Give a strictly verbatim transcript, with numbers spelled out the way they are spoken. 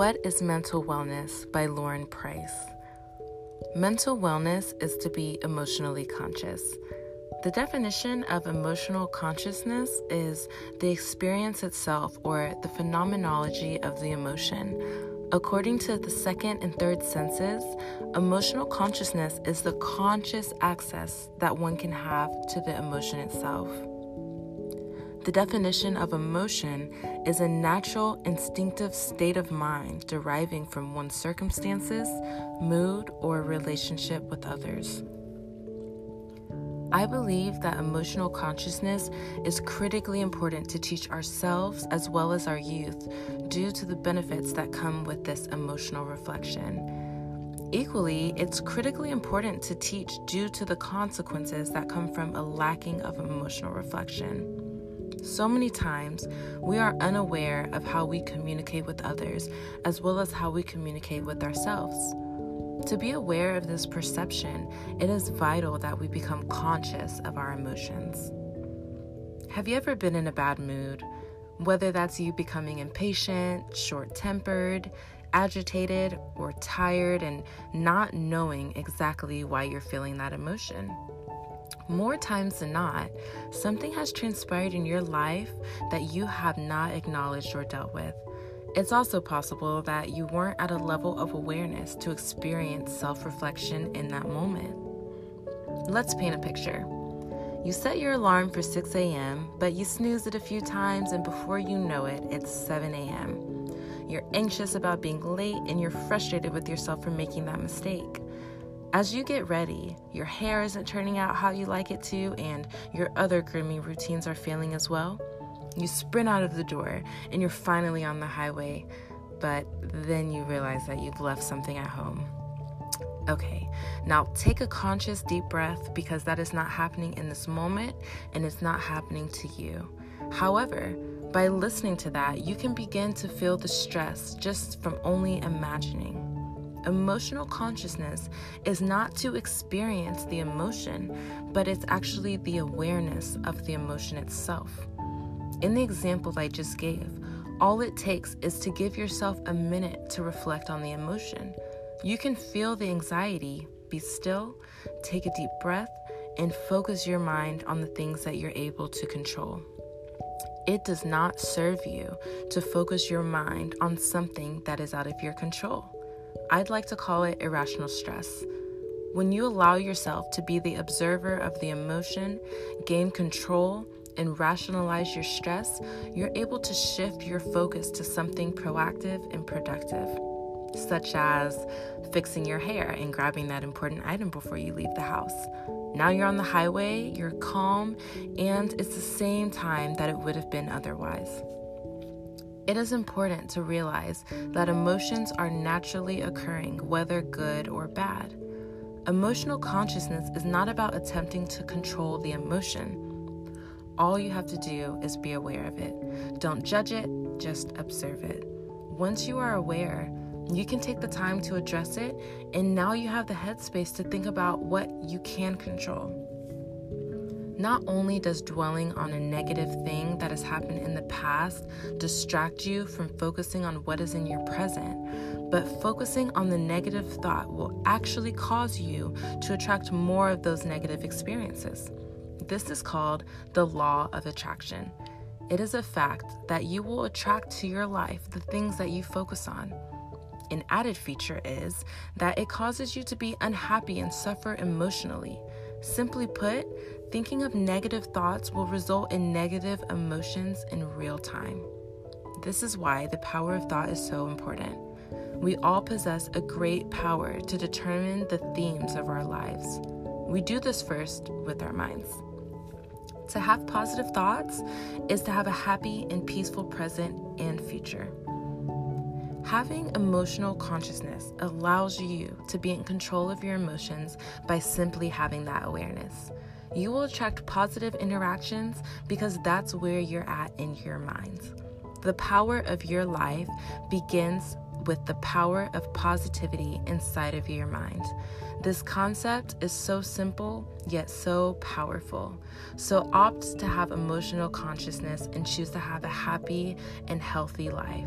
What is Mental Wellness by Lauren Price? Mental wellness is to be emotionally conscious. The definition of emotional consciousness is the experience itself or the phenomenology of the emotion. According to the second and third senses, emotional consciousness is the conscious access that one can have to the emotion itself. The definition of emotion is a natural, instinctive state of mind deriving from one's circumstances, mood, or relationship with others. I believe that emotional consciousness is critically important to teach ourselves as well as our youth due to the benefits that come with this emotional reflection. Equally, it's critically important to teach due to the consequences that come from a lacking of emotional reflection. So many times, we are unaware of how we communicate with others, as well as how we communicate with ourselves. To be aware of this perception, it is vital that we become conscious of our emotions. Have you ever been in a bad mood? Whether that's you becoming impatient, short-tempered, agitated, or tired, and not knowing exactly why you're feeling that emotion. More times than not, something has transpired in your life that you have not acknowledged or dealt with. It's also possible that you weren't at a level of awareness to experience self-reflection in that moment. Let's paint a picture. You set your alarm for six a.m., but you snooze it a few times, and before you know it, it's seven a.m. You're anxious about being late, and you're frustrated with yourself for making that mistake. As you get ready, your hair isn't turning out how you like it to, and your other grooming routines are failing as well. You sprint out of the door, and you're finally on the highway, but then you realize that you've left something at home. Okay, now take a conscious deep breath, because that is not happening in this moment, and it's not happening to you. However, by listening to that, you can begin to feel the stress just from only imagining. Emotional consciousness is not to experience the emotion, but it's actually the awareness of the emotion itself. In the example I just gave, all it takes is to give yourself a minute to reflect on the emotion. You can feel the anxiety, be still, take a deep breath, and focus your mind on the things that you're able to control. It does not serve you to focus your mind on something that is out of your control. I'd like to call it irrational stress. When you allow yourself to be the observer of the emotion, gain control, and rationalize your stress, you're able to shift your focus to something proactive and productive, such as fixing your hair and grabbing that important item before you leave the house. Now you're on the highway, you're calm, and it's the same time that it would have been otherwise. It is important to realize that emotions are naturally occurring, whether good or bad. Emotional consciousness is not about attempting to control the emotion. All you have to do is be aware of it. Don't judge it, just observe it. Once you are aware, you can take the time to address it, and now you have the headspace to think about what you can control. Not only does dwelling on a negative thing that has happened in the past distract you from focusing on what is in your present, but focusing on the negative thought will actually cause you to attract more of those negative experiences. This is called the law of attraction. It is a fact that you will attract to your life the things that you focus on. An added feature is that it causes you to be unhappy and suffer emotionally. Simply put, thinking of negative thoughts will result in negative emotions in real time. This is why the power of thought is so important. We all possess a great power to determine the themes of our lives. We do this first with our minds. To have positive thoughts is to have a happy and peaceful present and future. Having emotional consciousness allows you to be in control of your emotions by simply having that awareness. You will attract positive interactions because that's where you're at in your mind. The power of your life begins with the power of positivity inside of your mind. This concept is so simple, yet so powerful. So opt to have emotional consciousness and choose to have a happy and healthy life.